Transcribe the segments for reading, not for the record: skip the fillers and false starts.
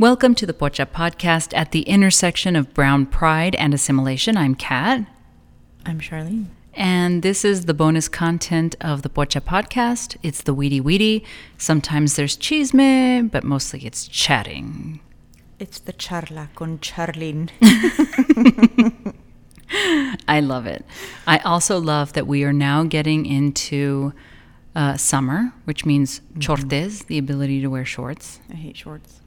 Welcome to the Pocha Podcast at the intersection of brown pride and assimilation. I'm Kat. I'm Charlene. And this is the bonus content of the Pocha Podcast. It's the Weedy Weedy. Sometimes there's chisme, but mostly it's chatting. It's the charla con Charlene. I love it. I also love that we are now getting into summer, which means chortes, the ability to wear shorts. I hate shorts.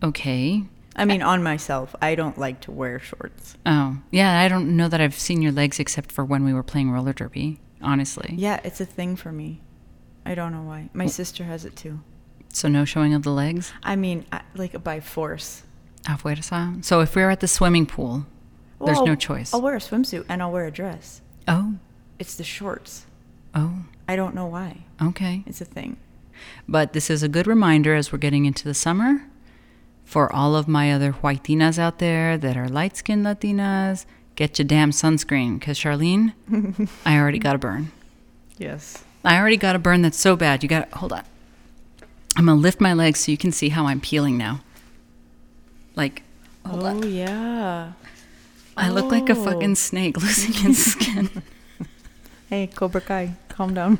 Okay. I mean, on myself, I don't like to wear shorts. Oh, yeah. I don't know that I've seen your legs except for when we were playing roller derby, honestly. Yeah, it's a thing for me. I don't know why. My sister has it too. So no showing of the legs? I mean, like by force. A fuerza. So if we're at the swimming pool, there's no choice. I'll wear a swimsuit and I'll wear a dress. Oh. It's the shorts. Oh. I don't know why. Okay. It's a thing. But this is a good reminder as we're getting into the summer. For all of my other whiteinas out there that are light-skinned Latinas, get your damn sunscreen, because Charlene, I already got a burn. Yes. I already got a burn that's so bad. You got to, hold on. I'm going to lift my legs so you can see how I'm peeling now. Like, hold on. Oh, yeah. I look like a fucking snake losing its skin. Hey, Cobra Kai, calm down.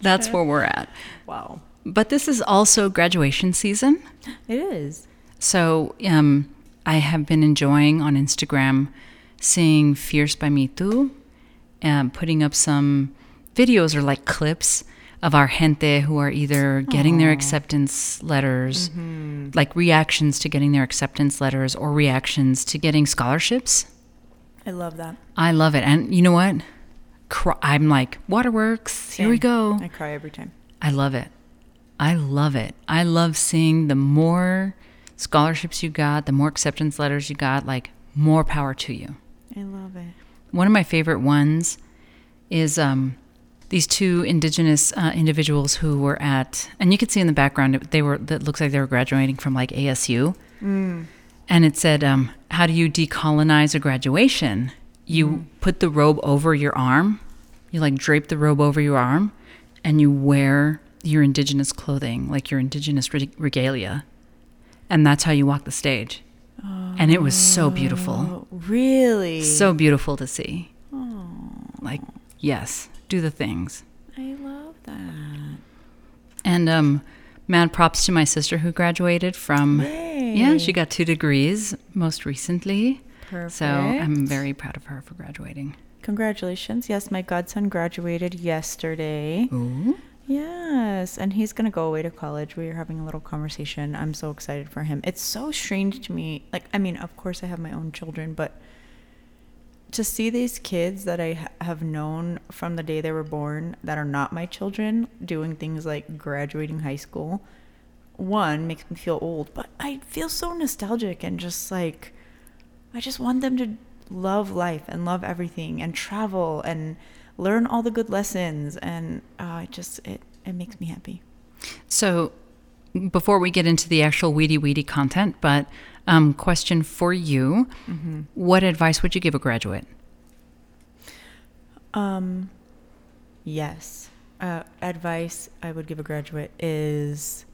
That's where we're at. Wow. But this is also graduation season. It is. So I have been enjoying on Instagram seeing Fierce by Me Too and putting up some videos or like clips of our gente who are either getting their acceptance letters, like reactions to getting their acceptance letters or reactions to getting scholarships. I love that. I love it. And you know what? I'm like, waterworks, Here we go. I cry every time. I love it. I love it. I love seeing the more scholarships you got, the more acceptance letters you got, like more power to you. I love it. One of my favorite ones is these two indigenous individuals who were at, and you can see in the background, it looks like they were graduating from like ASU. Mm. And it said, how do you decolonize a graduation? You put the robe over your arm, you like drape the robe over your arm and you wear your indigenous clothing, like your indigenous regalia. And that's how you walk the stage. Oh, and it was so beautiful. Really? So beautiful to see. Oh. Like, yes, do the things. I love that. And mad props to my sister who graduated from, she got 2 degrees most recently. Perfect. So I'm very proud of her for graduating. Congratulations. Yes, my godson graduated yesterday. Ooh. Yes, and he's going to go away to college. We are having a little conversation. I'm so excited for him. It's so strange to me. Like, I mean, of course I have my own children, but to see these kids that I have known from the day they were born that are not my children doing things like graduating high school, one, makes me feel old, but I feel so nostalgic and just like, I just want them to love life and love everything and travel and learn all the good lessons, and it makes me happy. So before we get into the actual weedy content, but question for you, what advice would you give a graduate? Advice I would give a graduate is,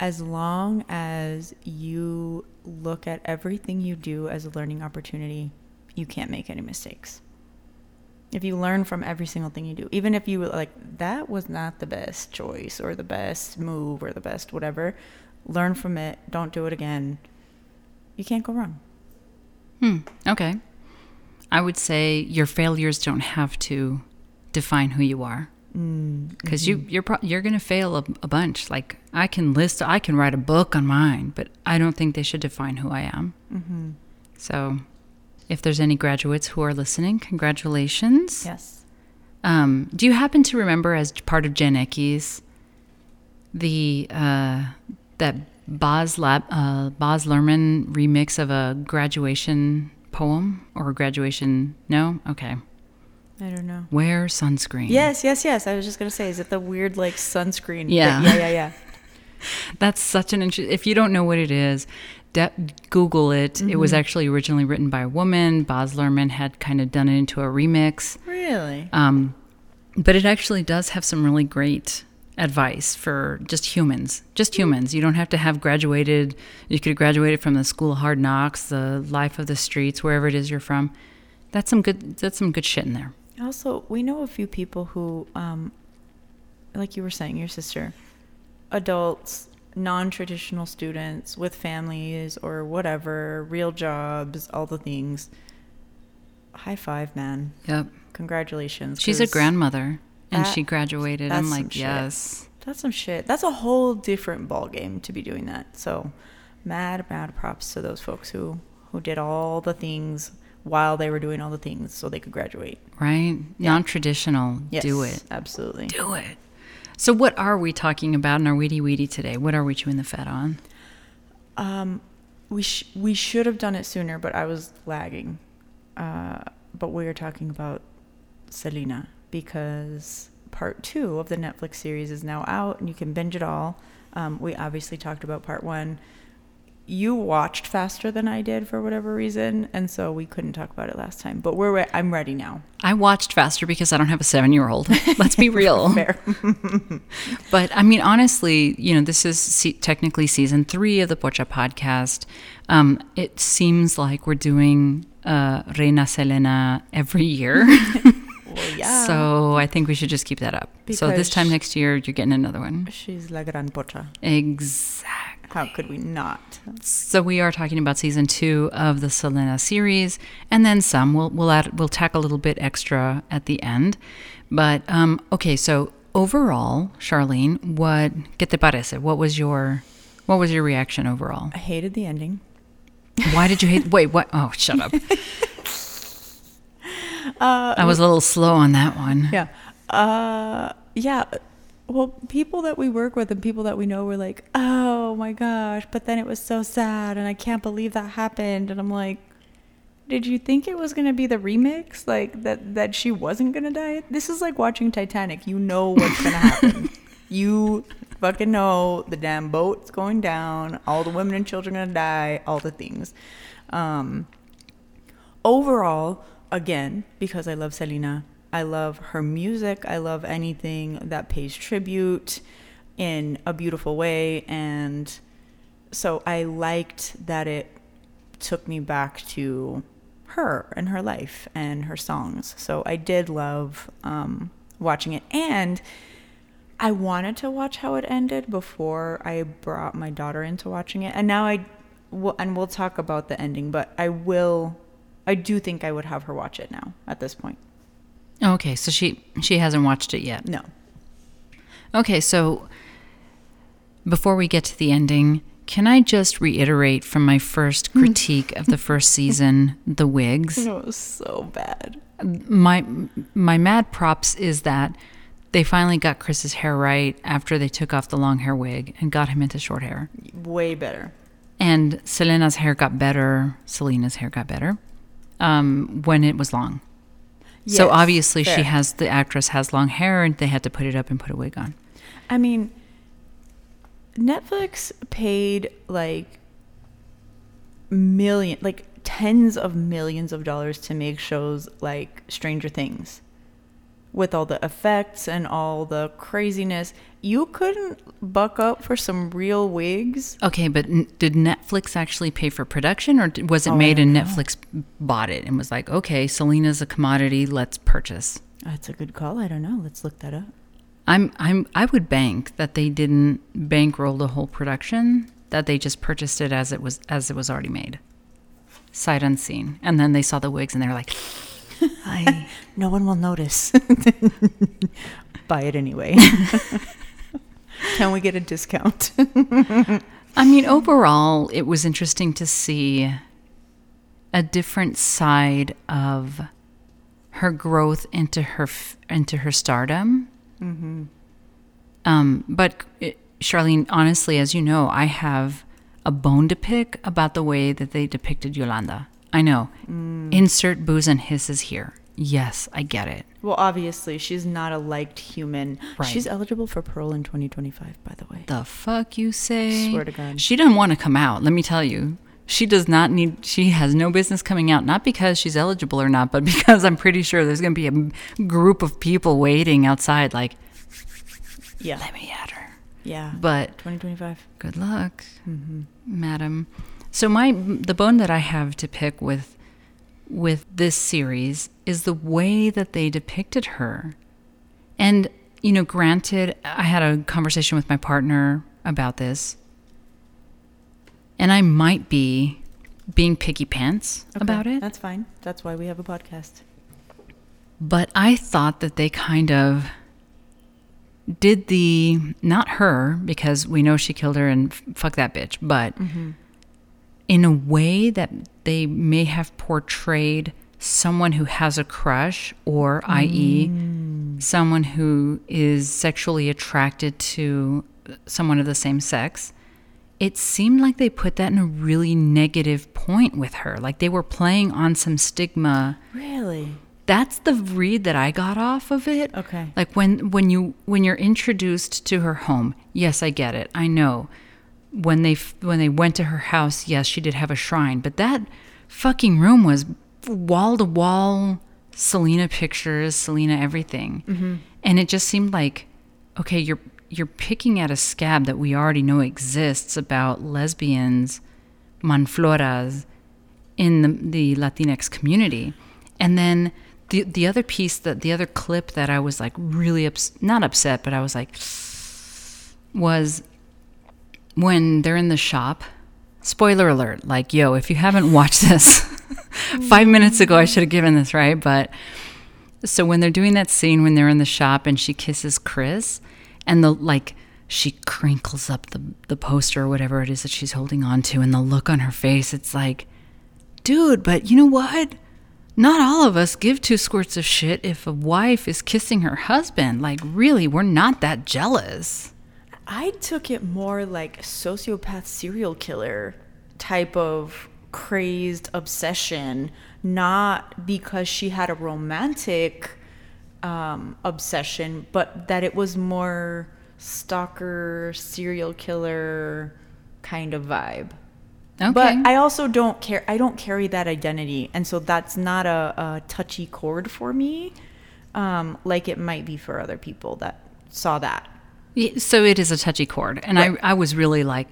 as long as you look at everything you do as a learning opportunity, you can't make any mistakes. If you learn from every single thing you do, even if you like, that was not the best choice or the best move or the best whatever, learn from it. Don't do it again. You can't go wrong. Okay. I would say your failures don't have to define who you are, because you're going to fail a bunch. Like I can write a book on mine, but I don't think they should define who I am. So if there's any graduates who are listening, congratulations. Yes. Do you happen to remember, as part of Gen Equis, the that Baz Luhrmann remix of a graduation poem or a graduation? No? Okay. I don't know. Wear sunscreen. Yes. I was just going to say, is it the weird like sunscreen? Yeah. Yeah. That's such an interesting, if you don't know what it is, Google it. It was actually originally written by a woman. Baz Luhrmann had kind of done it into a remix. Really? But it actually does have some really great advice for just humans. You don't have to have graduated. You could have graduated from the school of hard knocks, the life of the streets, wherever it is you're from. That's some good shit in there. Also, we know a few people who, like you were saying, your sister, adults, non-traditional students with families or whatever, real jobs, all the things. High five, man. Yep. Congratulations. She's a grandmother and she graduated. I'm like, yes. That's some shit. That's a whole different ballgame to be doing that. So mad props to those folks who did all the things while they were doing all the things so they could graduate. Right? Yeah. Non-traditional. Yes, do it. Absolutely. Do it. So what are we talking about in our Weedy today? What are we chewing the fat on? We should have done it sooner, but I was lagging. But we are talking about Selena because part 2 of the Netflix series is now out and you can binge it all. We obviously talked about part 1. You watched faster than I did for whatever reason, and so we couldn't talk about it last time. But I'm ready now. I watched faster because I don't have a 7-year-old. Let's be real. Fair. But I mean, honestly, you know, this is technically season 3 of the Pocha Podcast. It seems like we're doing Reina Selena every year. Well, yeah. So I think we should just keep that up. Because so this time next year, you're getting another one. She's la gran Pocha. Exactly. How could we not? So we are talking about season 2 of the Selena series, and then some. We'll tack a little bit extra at the end. But okay, so overall, Charlene, ¿qué te parece? What was your reaction overall? I hated the ending. Why did you hate? Wait, what? Oh, shut up. I was a little slow on that one. Yeah. Yeah. Well, people that we work with and people that we know were like, oh my gosh, but then it was so sad and I can't believe that happened. And I'm like, did you think it was going to be the remix? Like that she wasn't going to die? This is like watching Titanic. You know what's going to happen. You fucking know the damn boat's going down. All the women and children are going to die. All the things. Overall, again, because I love Selena, I love her music. I love anything that pays tribute in a beautiful way. And so I liked that it took me back to her and her life and her songs. So I did love watching it. And I wanted to watch how it ended before I brought my daughter into watching it. And now and we'll talk about the ending, but I do think I would have her watch it now at this point. Okay, so she hasn't watched it yet. No. Okay, so before we get to the ending, can I just reiterate from my first critique of the first season, the wigs? No, it was so bad. My mad props is that they finally got Chris's hair right after they took off the long hair wig and got him into short hair. Way better. And Selena's hair got better when it was long. Yes, so obviously fair. The actress has long hair and they had to put it up and put a wig on. I mean, Netflix paid tens of millions of dollars to make shows like Stranger Things with all the effects and all the craziness. You couldn't buck up for some real wigs. Okay, but did Netflix actually pay for production, or was it made and Netflix bought it and was like, okay, Selena's a commodity, let's purchase? That's a good call. I don't know. Let's look that up. I would bank that they didn't bankroll the whole production, that they just purchased it as it was already made, sight unseen, and then they saw the wigs and they were like, no one will notice. Buy it anyway. Can we get a discount? I mean, overall, it was interesting to see a different side of her growth into her stardom. Mm-hmm. But Charlene, honestly, as you know, I have a bone to pick about the way that they depicted Yolanda. I know. Insert boos and hisses here. Yes, I get it. Well, obviously, she's not a liked human. Right. She's eligible for parole in 2025, by the way. The fuck you say? Swear to God. She doesn't want to come out, let me tell you. She has no business coming out, not because she's eligible or not, but because I'm pretty sure there's going to be a group of people waiting outside like, Yeah. Let me at her. Yeah. But 2025. Good luck, madam. So the bone that I have to pick with this series is the way that they depicted her. And, you know, granted, I had a conversation with my partner about this, and I might be being picky pants about it. That's fine. That's why we have a podcast. But I thought that they kind of did not her, because we know she killed her and fuck that bitch, but in a way that they may have portrayed someone who has a crush, or i.e. someone who is sexually attracted to someone of the same sex. It seemed like they put that in a really negative point with her. Like they were playing on some stigma. Really? That's the read that I got off of it. Okay. Like when you're introduced to her home, yes, I get it. I know. When they went to her house, yes, she did have a shrine, but that fucking room was wall to wall Selena pictures, Selena everything, and it just seemed like, okay, you're picking at a scab that we already know exists about lesbians, Manfloras, in the Latinx community. And then the other piece, that the other clip that I was like really was when they're in the shop. Spoiler alert, like, yo, if you haven't watched this 5 minutes ago, I should have given this, right? But so when they're doing that scene, when they're in the shop and she kisses Chris, and she crinkles up the poster or whatever it is that she's holding on to, and the look on her face, it's like, dude, but you know what? Not all of us give two squirts of shit if a wife is kissing her husband. Like, really, we're not that jealous. I took it more like sociopath serial killer type of crazed obsession, not because she had a romantic obsession, but that it was more stalker, serial killer kind of vibe. Okay. But I also don't carry that identity, and so that's not a touchy chord for me, like it might be for other people that saw that. So it is a touchy chord, and right. I was really like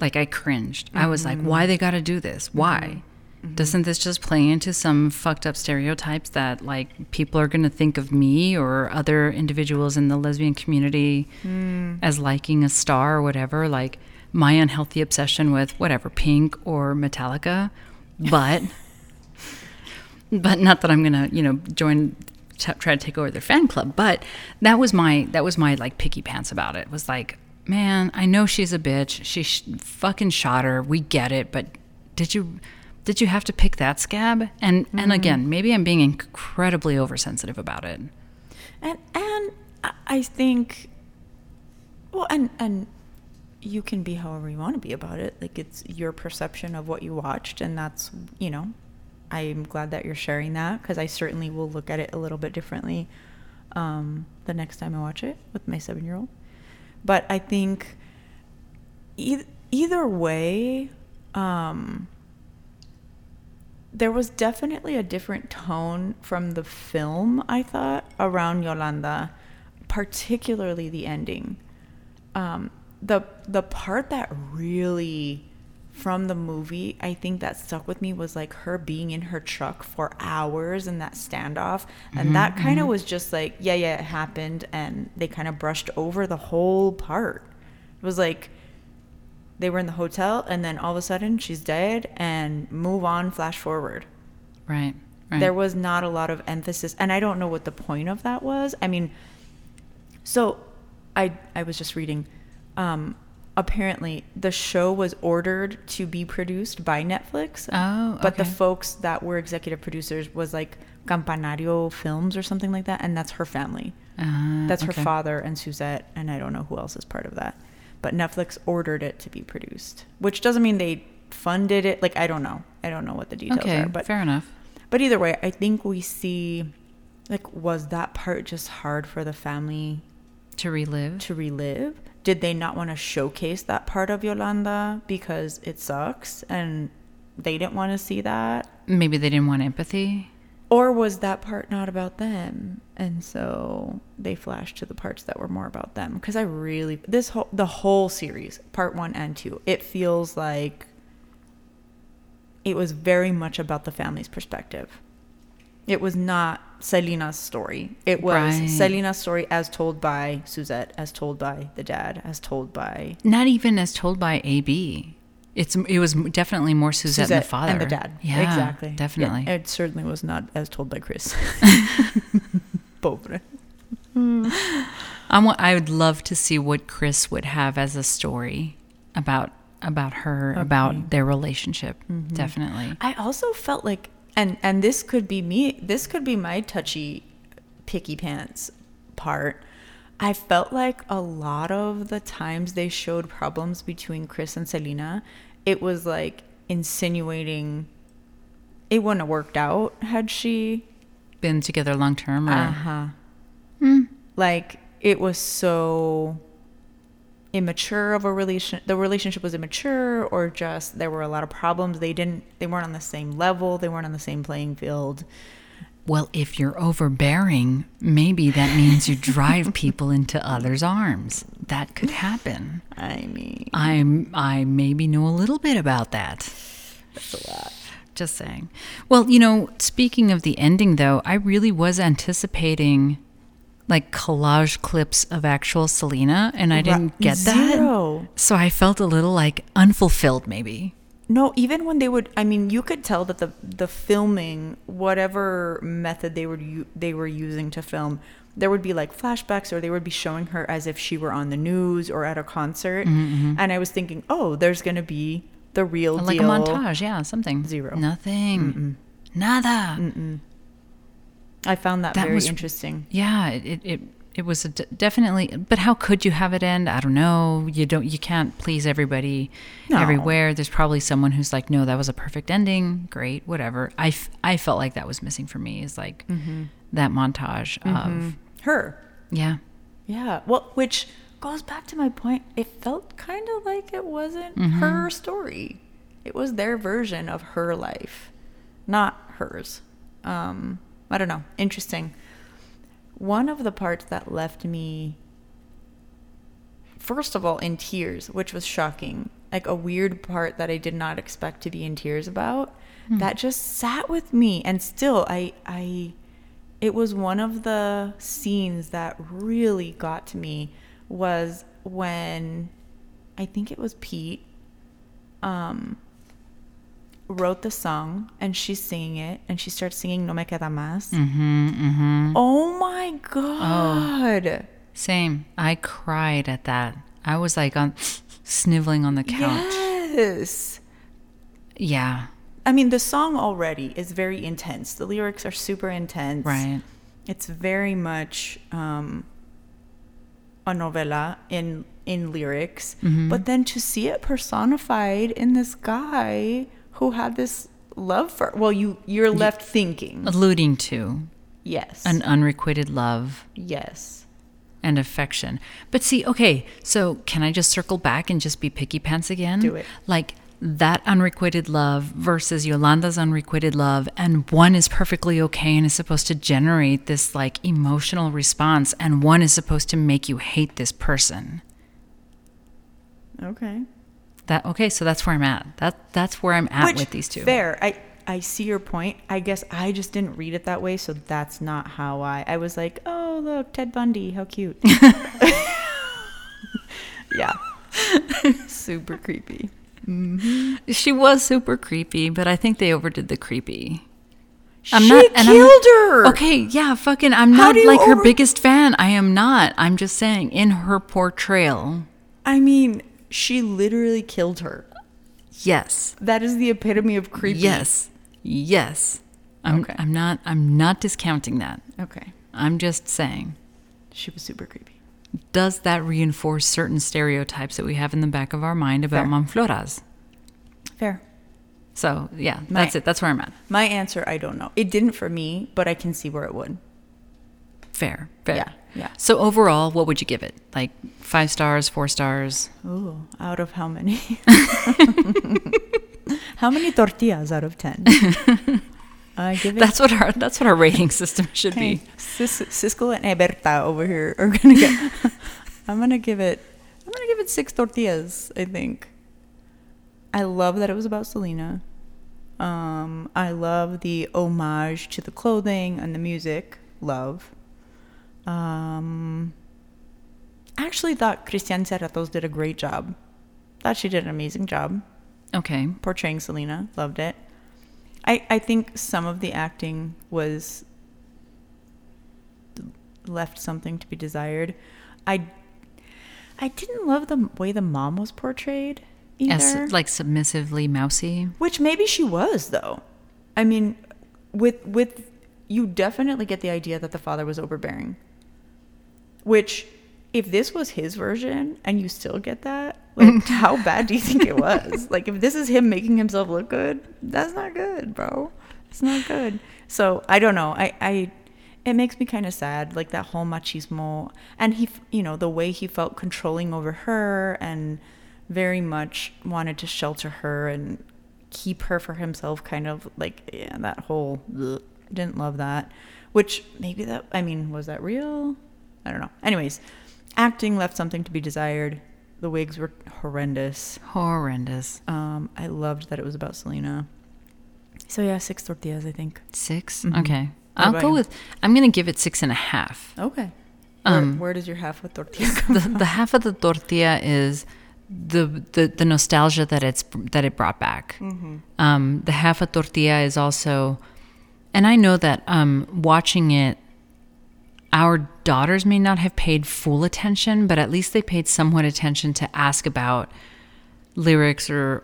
I cringed. I was like, why they gotta do this? Why? Doesn't this just play into some fucked up stereotypes that like people are gonna think of me or other individuals in the lesbian community as liking a star or whatever? Like, my unhealthy obsession with whatever, Pink or Metallica, but not that I'm gonna, you know, try to take over their fan club. But that was my like picky pants about it. It was like, man, I know she's a bitch. She fucking shot her. We get it. But did you have to pick that scab? And and again, maybe I'm being incredibly oversensitive about it. And I think, well, and. You can be however you want to be about it. Like, it's your perception of what you watched, and that's, you know, I'm glad that you're sharing that, because I certainly will look at it a little bit differently the next time I watch it with my 7-year-old. But I think either way, there was definitely a different tone from the film, I thought, around Yolanda, particularly the ending. The part that really, from the movie, I think that stuck with me was like her being in her truck for hours and that standoff. And that kind of was just like, yeah, it happened. And they kind of brushed over the whole part. It was like they were in the hotel, and then all of a sudden she's dead, and move on, flash forward. Right. There was not a lot of emphasis. And I don't know what the point of that was. I mean, so I was just reading... apparently the show was ordered to be produced by Netflix. Oh, okay. But the folks that were executive producers was like Campanario Films or something like that, and that's her family. That's okay. Her father and Suzette, and I don't know who else is part of that. But Netflix ordered it to be produced, which doesn't mean they funded it. Like, I don't know what the details are. But fair enough. But either way, I think we see, like, was that part just hard for the family to relive? Did they not want to showcase that part of Yolanda because it sucks and they didn't want to see that? Maybe they didn't want empathy. Or was that part not about them? And so they flashed to the parts that were more about them. Because I really, the whole series, part 1 and 2, it feels like it was very much about the family's perspective. It was not Selena's story. It was right. Selena's story as told by Suzette, as told by the dad, as told by... Not even as told by A.B. It was definitely more Suzette and the father. And the dad. Yeah, exactly. Definitely. Yeah, it certainly was not as told by Chris. Pobre. I would love to see what Chris would have as a story about her, okay, about their relationship. Mm-hmm. Definitely. I also felt like, and this could be me, this could be my touchy, picky pants part. I felt like a lot of the times they showed problems between Chris and Selena, it was like insinuating it wouldn't have worked out had she been together long term. Or... Uh-huh. Mm. Like it was so immature of a relation. The relationship was immature, or just there were a lot of problems. They weren't on the same level. They weren't on the same playing field. Well, if you're overbearing, maybe that means you drive people into others' arms. That could happen. I mean... I maybe know a little bit about that. That's a lot. Just saying. Well, you know, speaking of the ending, though, I really was anticipating, like, collage clips of actual Selena, and I didn't get that. Zero. So I felt a little, like, unfulfilled, maybe. No, even when they would, I mean, you could tell that the filming, whatever method they were using to film, there would be like flashbacks, or they would be showing her as if she were on the news or at a concert. Mm-hmm. And I was thinking, oh, there's going to be the real like deal. Like a montage, yeah, something. Zero. Nothing. Mm-mm. Nada. Mm-mm. I found that very interesting. Yeah, it was definitely, but how could you have it end? I don't know. You can't please everybody everywhere. There's probably someone who's like, no, that was a perfect ending. Great, whatever. I felt like that was missing for me, is like mm-hmm. that montage mm-hmm. of her. Yeah. Yeah. Well, which goes back to my point. It felt kind of like it wasn't mm-hmm. her story. It was their version of her life, not hers. I don't know. Interesting. One of the parts that left me, first of all, in tears, which was shocking, like a weird part that I did not expect to be in tears about, that just sat with me. And still, it was one of the scenes that really got to me, was when, I think it was Pete, wrote the song, and she's singing it, and she starts singing No Me Queda Mas. Mm-hmm, mm-hmm. Oh my God. Oh, same. I cried at that. I was like sniveling on the couch. Yes. Yeah. I mean, the song already is very intense. The lyrics are super intense. Right. It's very much a novela in lyrics. Mm-hmm. But then to see it personified in this guy who had this love for... Well, you're left thinking. Alluding to. Yes. An unrequited love. Yes. And affection. But see, okay, so can I just circle back and just be picky pants again? Do it. Like, that unrequited love versus Yolanda's unrequited love, and one is perfectly okay and is supposed to generate this, like, emotional response, and one is supposed to make you hate this person. Okay. So that's where I'm at. That's where I'm at with these two. Fair. I see your point. I guess I just didn't read it that way, so that's not how I was like, oh, look, Ted Bundy, how cute. Yeah. Super creepy. Mm-hmm. She was super creepy, but I think they overdid the creepy. She killed her. Okay, yeah, fucking, I'm not like her biggest fan. I am not. I'm just saying, in her portrayal. I mean... She literally killed her. Yes. That is the epitome of creepy. Yes. I'm not discounting that. Okay. I'm just saying. She was super creepy. Does that reinforce certain stereotypes that we have in the back of our mind about Manfloras? Fair. So, yeah, that's it. That's where I'm at. My answer, I don't know. It didn't for me, but I can see where it would. Fair. Yeah. So overall, what would you give it? Like 5 stars, 4 stars? Ooh, out of how many? How many tortillas out of 10? That's what our rating system should be. Siskel and Eberta over here are gonna get. I'm gonna give it 6 tortillas. I think. I love that it was about Selena. I love the homage to the clothing and the music. Love. I actually thought Christian Serratos did a great job. Thought she did an amazing job. Okay. Portraying Selena. Loved it. I think some of the acting was left something to be desired. I didn't love the way the mom was portrayed either. As, like, submissively mousy. Which maybe she was, though. I mean, with you definitely get the idea that the father was overbearing. Which, if this was his version and you still get that, like, how bad do you think it was? Like, if this is him making himself look good, that's not good, bro. It's not good. So I don't know. It makes me kind of sad, like that whole machismo, and he, you know, the way he felt controlling over her and very much wanted to shelter her and keep her for himself, kind of like, yeah, that whole bleh, didn't love that. Which maybe that, I mean, was that real? I don't know. Anyways, acting left something to be desired. The wigs were horrendous. Horrendous. I loved that it was about Selena. So yeah, 6 tortillas, I think. 6? Mm-hmm. Okay. I'll go with, I'm going to give it 6.5. Okay. Where does your half of tortilla come from? The half of the tortilla is the nostalgia that it brought back. Mm-hmm. The half of tortilla is also, and I know that watching it, our daughters may not have paid full attention, but at least they paid somewhat attention to ask about lyrics or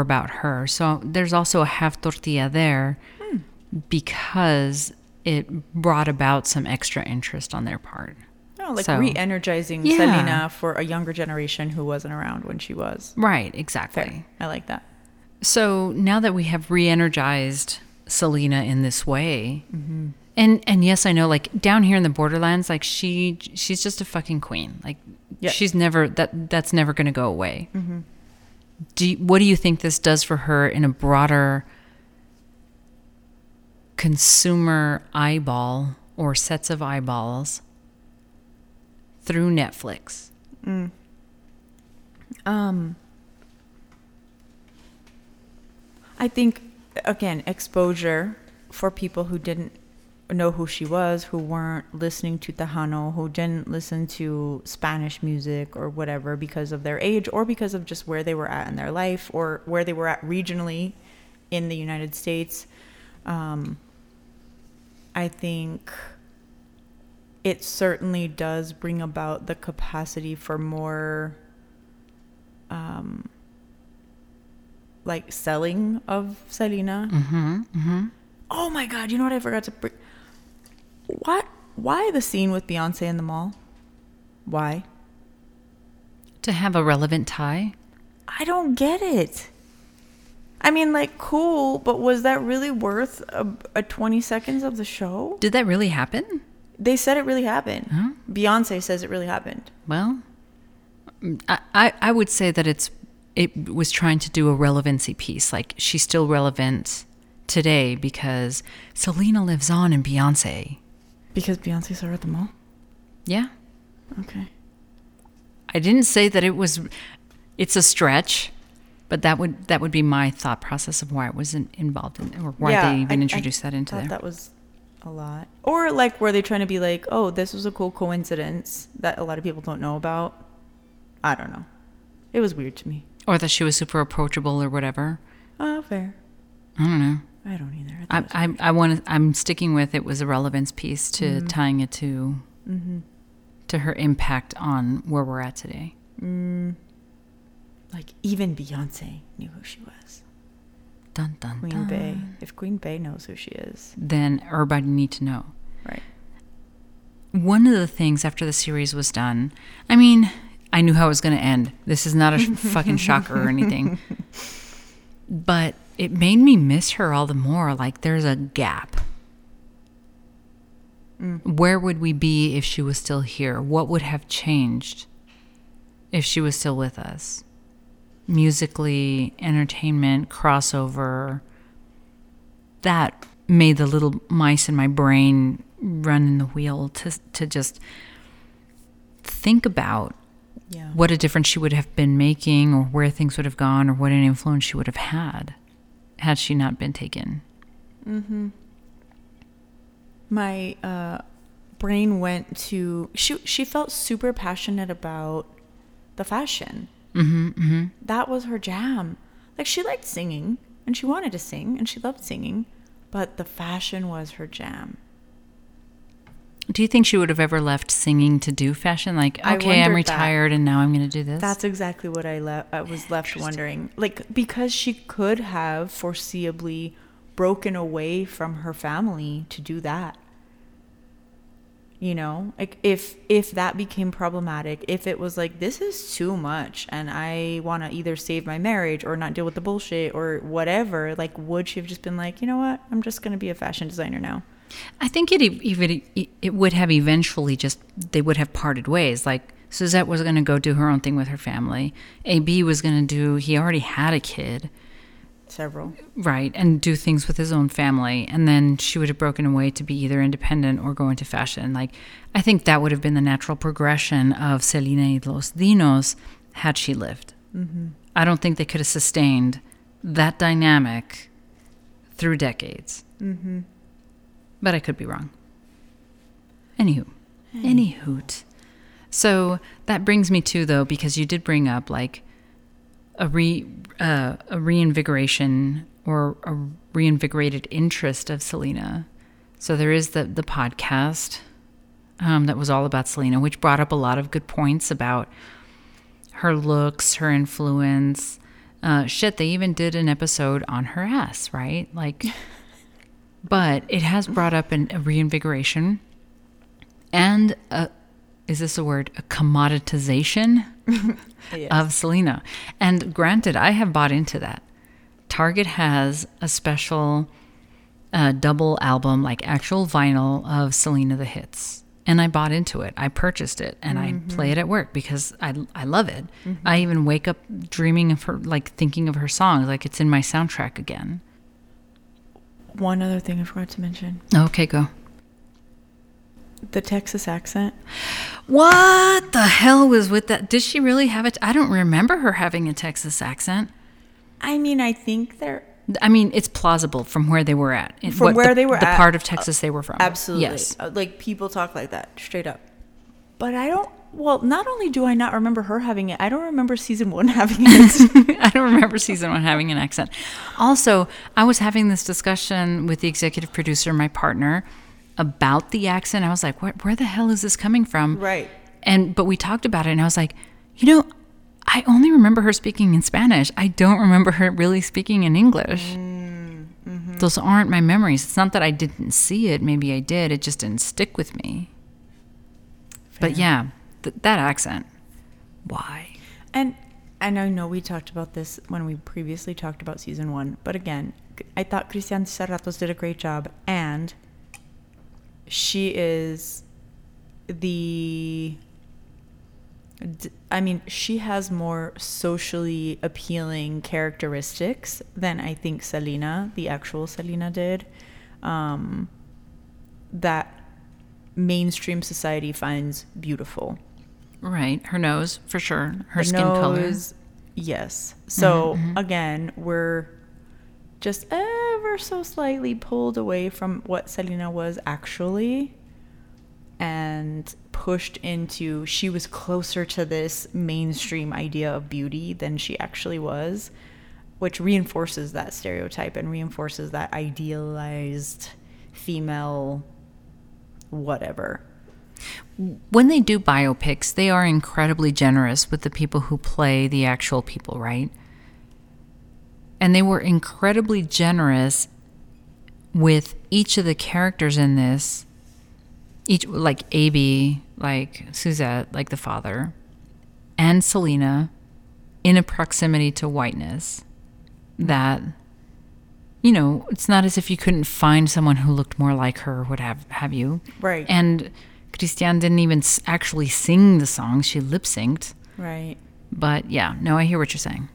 about her. So there's also a half tortilla there because it brought about some extra interest on their part. Oh, like, so, re-energizing Selena for a younger generation who wasn't around when she was. Right, exactly. Fair. I like that. So now that we have re-energized Selena in this way... Mm-hmm. And yes, I know, like, down here in the borderlands, like, she's just a fucking queen. Like, She's never, that's never going to go away. Mm-hmm. What do you think this does for her in a broader consumer eyeball or sets of eyeballs through Netflix? Mm. I think, again, exposure for people who didn't know who she was, who weren't listening to Tejano, who didn't listen to Spanish music or whatever because of their age or because of just where they were at in their life or where they were at regionally in the United States. I think it certainly does bring about the capacity for more like selling of Selena. Mm-hmm, mm-hmm. Oh my God, you know what I forgot to bring? What? Why the scene with Beyoncé in the mall? Why? To have a relevant tie? I don't get it. I mean, like, cool, but was that really worth a 20 seconds of the show? Did that really happen? They said it really happened. Huh? Beyoncé says it really happened. Well, I would say that it was trying to do a relevancy piece. Like, she's still relevant today because Selena lives on in Beyonce. Because Beyonce saw her at the mall? Yeah. Okay. I didn't say that it's a stretch, but that would be my thought process of why it wasn't involved in, or why they even introduced that into there. That was a lot. Or, like, were they trying to be like, oh, this was a cool coincidence that a lot of people don't know about? I don't know. It was weird to me. Or that she was super approachable or whatever. Oh, fair. I don't know. I don't either. I'm sticking with it was a relevance piece to tying it to her impact on where we're at today. Mm. Like, even Beyonce knew who she was. Dun dun dun. Queen Bey. If Queen Bey knows who she is, then everybody need to know. Right. One of the things after the series was done, I mean, I knew how it was going to end. This is not a fucking shocker or anything. But it made me miss her all the more. Like, there's a gap. Mm. Where would we be if she was still here? What would have changed if she was still with us? Musically, entertainment, crossover. That made the little mice in my brain run in the wheel to just think about what a difference she would have been making, or where things would have gone, or what an influence she would have had had she not been taken. Mm-hmm. My brain went to, she felt super passionate about the fashion. Mm-hmm, mm-hmm. That was her jam. Like, she liked singing and she wanted to sing and she loved singing, but the fashion was her jam. Do you think she would have ever left singing to do fashion? Like, okay, I'm retired and now I'm going to do this? That's exactly what I was left wondering. Like, because she could have foreseeably broken away from her family to do that. You know, like if that became problematic, if it was like, this is too much and I want to either save my marriage or not deal with the bullshit or whatever, like, would she have just been like, you know what, I'm just going to be a fashion designer now? I think it would have eventually just, they would have parted ways. Like, Suzette was going to go do her own thing with her family. AB was going to do, he already had a kid. Several. Right, and do things with his own family. And then she would have broken away to be either independent or go into fashion. Like, I think that would have been the natural progression of Selena y los Dinos had she lived. Mm-hmm. I don't think they could have sustained that dynamic through decades. Mm-hmm. But I could be wrong. Anywho. Any hoot. So that brings me to, though, because you did bring up, like, a reinvigoration or a reinvigorated interest of Selena. So there is the podcast that was all about Selena, which brought up a lot of good points about her looks, her influence. They even did an episode on her ass, right? Like, but it has brought up a reinvigoration and a commoditization yes. of Selena. And granted, I have bought into that. Target has a special double album, like actual vinyl of Selena the Hits. And I bought into it. I purchased it and mm-hmm. I play it at work because I love it. Mm-hmm. I even wake up dreaming of her, like thinking of her songs, like it's in my soundtrack again. One other thing I forgot to mention. Okay, go. The Texas accent. What the hell was with that? Did she really have it? I don't remember her having a Texas accent. I mean, I think it's plausible from where they were at. The part of Texas they were from. Absolutely. Yes. Like, people talk like that, straight up. But not only do I not remember her having it, I don't remember season one having it. I don't remember season one having an accent. Also, I was having this discussion with the executive producer, my partner, about the accent. I was like, where the hell is this coming from? Right. But we talked about it and I was like, you know, I only remember her speaking in Spanish. I don't remember her really speaking in English. Mm-hmm. Those aren't my memories. It's not that I didn't see it. Maybe I did. It just didn't stick with me. Fair. But yeah, that accent. Why? And I know we talked about this when we previously talked about season one. But again, I thought Christian Serratos did a great job. And she is she has more socially appealing characteristics than I think Selena, the actual Selena, did. That mainstream society finds beautiful. Right. Her nose, for sure. Her skin color. Yes. So mm-hmm. again, we're just ever so slightly pulled away from what Selena was actually and pushed into, she was closer to this mainstream idea of beauty than she actually was, which reinforces that stereotype and reinforces that idealized female whatever. When they do biopics, they are incredibly generous with the people who play the actual people, right? And they were incredibly generous with each of the characters in this, each, like AB, like Suzette, like the father, and Selena, in a proximity to whiteness that, you know, it's not as if you couldn't find someone who looked more like her or what have you. Right. And Christian didn't even actually sing the song. She lip-synced. Right. But yeah, no, I hear what you're saying.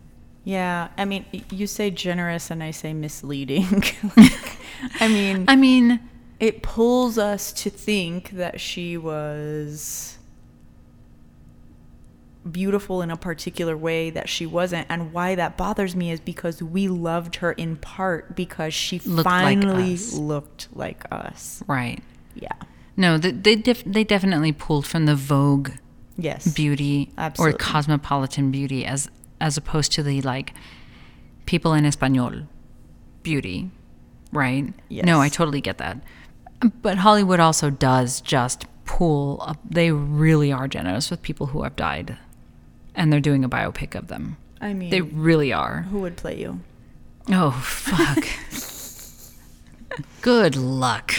Yeah, I mean, you say generous and I say misleading. like, I mean, it pulls us to think that she was beautiful in a particular way that she wasn't, and why that bothers me is because we loved her in part because she looked like us. Right. Yeah. No, they definitely pulled from the Vogue beauty or cosmopolitan beauty as opposed to the like people in Español beauty, right? Yes. No, I totally get that. But Hollywood also does just pull up. They really are generous with people who have died, and they're doing a biopic of them. I mean, they really are. Who would play you? Oh, fuck. Good luck.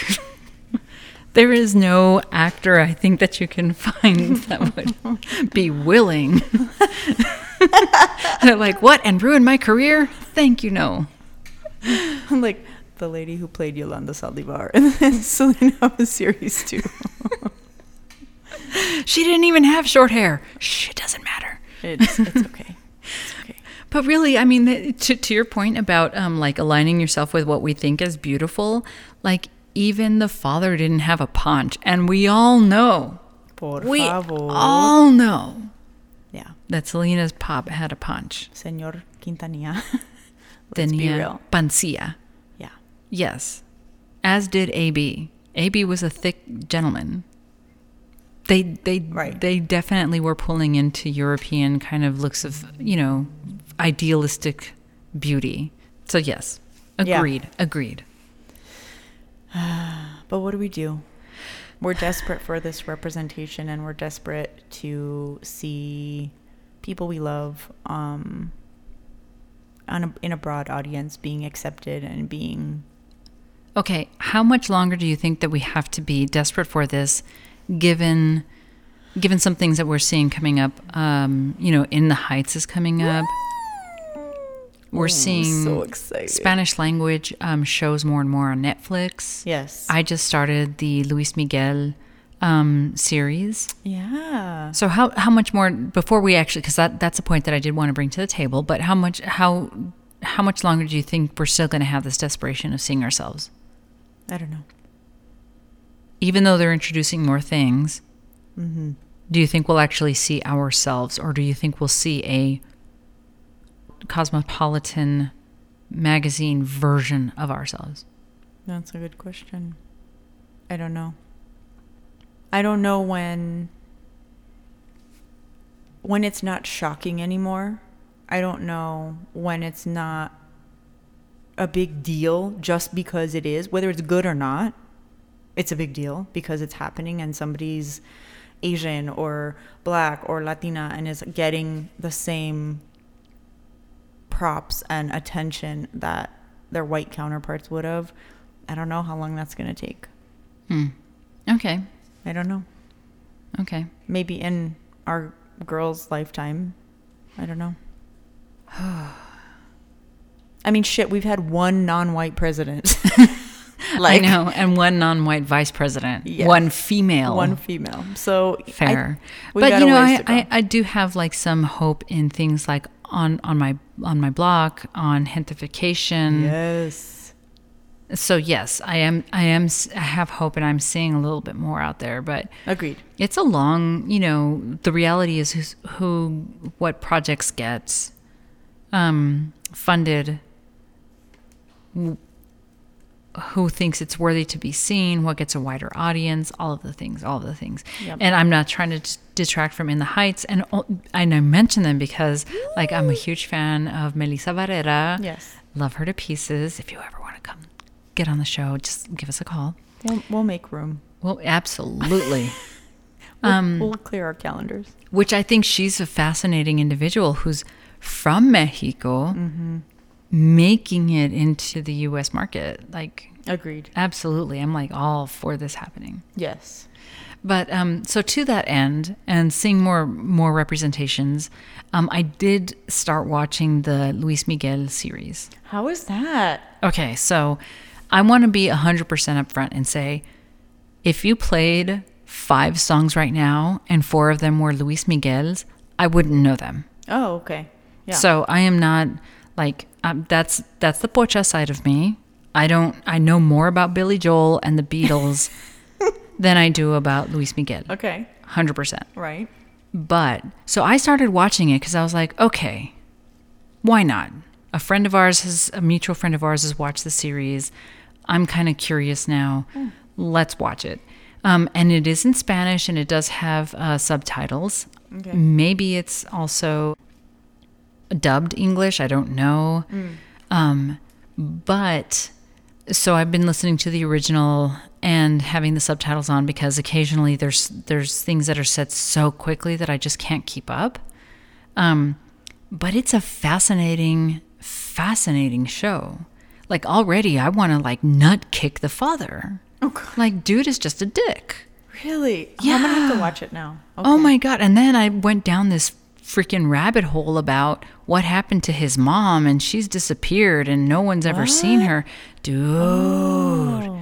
There is no actor, I think, that you can find that would be willing. They're like, what? And ruin my career? Thank you, no. I'm like, the lady who played Yolanda Saldivar and then Selena was series 2. She didn't even have short hair. Shh, it doesn't matter. It's okay. It's okay. But really, I mean, to your point about like aligning yourself with what we think is beautiful, like even the father didn't have a paunch, and we all know. We all know. Yeah. That Selena's pop had a paunch. Señor Quintanilla. Tenía pancilla. Yeah. Yes. As did AB. AB was a thick gentleman. They definitely were pulling into European kind of looks of, you know, idealistic beauty. So yes, agreed. But what do? We're desperate for this representation, and we're desperate to see people we love in a broad audience being accepted and being... Okay, how much longer do you think that we have to be desperate for this, given some things that we're seeing coming up? You know, In the Heights is coming up. We're seeing Spanish language shows more and more on Netflix. Yes. I just started the Luis Miguel series. Yeah. So how much more before we actually, because that's a point that I did want to bring to the table, but how much longer do you think we're still going to have this desperation of seeing ourselves? I don't know. Even though they're introducing more things, mm-hmm. do you think we'll actually see ourselves, or do you think we'll see a cosmopolitan magazine version of ourselves? That's a good question. I don't know. I don't know when it's not shocking anymore. I don't know when it's not a big deal just because it is, whether it's good or not. It's a big deal because it's happening and somebody's Asian or Black or Latina and is getting the same props and attention that their white counterparts would have. I don't know how long that's going to take. Okay. I don't know. Okay. Maybe in our girl's lifetime. I don't know. I mean, shit, we've had one non-white president. Like, I know, and one non-white vice president. Yes. One female. So fair. But you know, I do have like some hope in things like on my blog, on gentrification. Yes. So yes, I have hope, and I'm seeing a little bit more out there, but agreed. It's a long, you know, the reality is what projects get funded, who thinks it's worthy to be seen, what gets a wider audience, all of the things. Yep. And I'm not trying to detract from In the Heights, and I mention them because like I'm a huge fan of Melissa Barrera. Yes. Love her to pieces. If you ever want to come get on the show, just give us a call. We'll make room. Well, absolutely. We'll clear our calendars. Which I think she's a fascinating individual who's from Mexico. Mm-hmm. Making it into the U.S. market, like agreed, absolutely. I'm like all for this happening. Yes, but so to that end, and seeing more representations, I did start watching the Luis Miguel series. How is that? Okay, so I want to be 100% upfront and say, if you played 5 songs right now and 4 of them were Luis Miguel's, I wouldn't know them. Oh, okay. Yeah. So I am not like. That's the Pocha side of me. I know more about Billy Joel and the Beatles than I do about Luis Miguel. Okay. 100%. Right. But, so I started watching it because I was like, okay, why not? A mutual friend of ours has watched the series. I'm kind of curious now. Mm. Let's watch it. And it is in Spanish and it does have subtitles. Okay. Maybe it's also dubbed English. I don't know. Mm. But, so I've been listening to the original and having the subtitles on because occasionally there's things that are said so quickly that I just can't keep up. But it's a fascinating, fascinating show. Like already I want to like nut kick the father. Oh, God. Like dude is just a dick. Really? Yeah. Oh, I'm going to have to watch it now. Okay. Oh my God. And then I went down this freaking rabbit hole about what happened to his mom and she's disappeared and no one's ever seen her. Dude. Oh.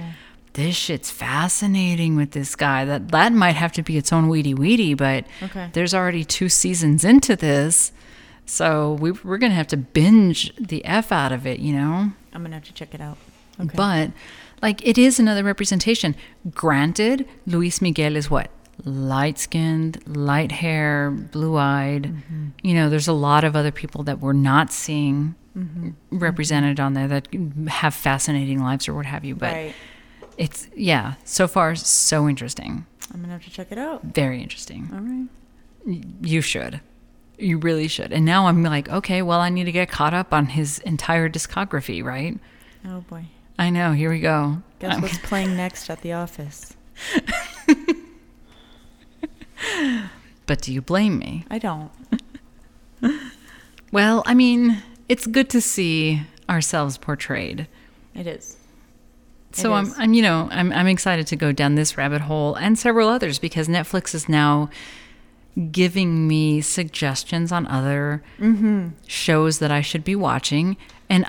This shit's fascinating with this guy. That might have to be its own weedy, but okay. There's already 2 seasons into this. So we're going to have to binge the F out of it, you know? I'm going to have to check it out. Okay. But like it is another representation. Granted, Luis Miguel is what? Light-skinned, light hair, blue-eyed. Mm-hmm. You know, there's a lot of other people that we're not seeing mm-hmm. represented on there that have fascinating lives or what have you. But right. It's, yeah, so far, so interesting. I'm going to have to check it out. Very interesting. All right. You should. You really should. And now I'm like, okay, well, I need to get caught up on his entire discography, right? Oh, boy. I know. Here we go. Guess what's playing next at the office. But do you blame me? I don't. Well, I mean, it's good to see ourselves portrayed. It is. So I'm excited to go down this rabbit hole and several others because Netflix is now giving me suggestions on other mm-hmm. shows that I should be watching. And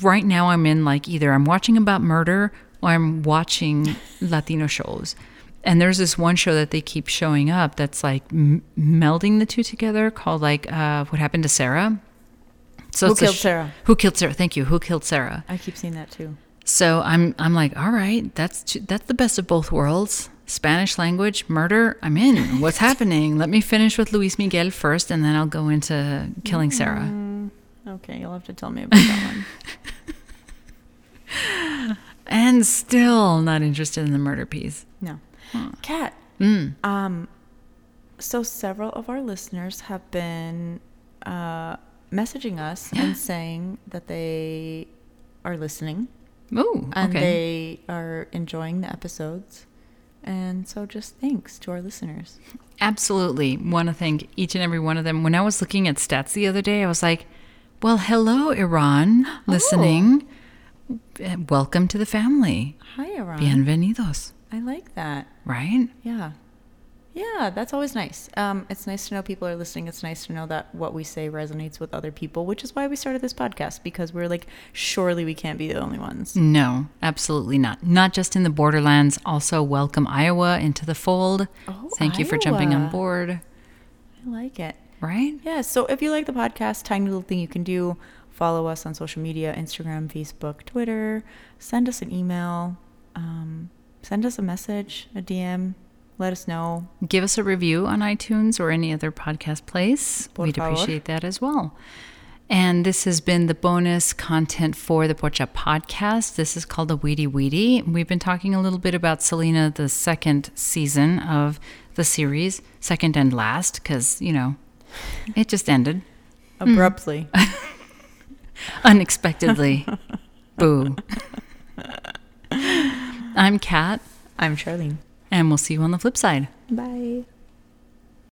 right now I'm in like either I'm watching about murder or I'm watching Latino shows. And there's this one show that they keep showing up that's like melding the two together called like What Happened to Sarah? So Who Killed Sarah? Who Killed Sarah? Thank you. Who Killed Sarah? I keep seeing that too. So I'm like, all right, that's the best of both worlds. Spanish language, murder, I'm in. What's happening? Let me finish with Luis Miguel first, and then I'll go into Killing Sarah. Okay, you'll have to tell me about that one. And still not interested in the murder piece. No. Kat, so several of our listeners have been messaging us and saying that they are listening. Oh, okay. And they are enjoying the episodes. And so just thanks to our listeners. Absolutely. Want to thank each and every one of them. When I was looking at stats the other day, I was like, well, hello, Iran, listening. Oh. Welcome to the family. Hi, Iran. Bienvenidos. I like that. Right? Yeah. Yeah, that's always nice. It's nice to know people are listening. It's nice to know that what we say resonates with other people, which is why we started this podcast, because we're like, surely we can't be the only ones. No, absolutely not. Not just in the borderlands. Also, welcome Iowa into the fold. Oh, thank you for jumping on board. I like it. Right? Yeah, so if you like the podcast, tiny little thing you can do, follow us on social media, Instagram, Facebook, Twitter, send us an email, send us a message, a DM. Let us know. Give us a review on iTunes or any other podcast place. We'd appreciate that as well. And this has been the bonus content for the Pocha Podcast. This is called the Weedy Weedy. We've been talking a little bit about Selena, the second season of the series, second and last, because, you know, it just ended. Abruptly. Unexpectedly. Boo. I'm Kat. I'm Charlene. And we'll see you on the flip side. Bye.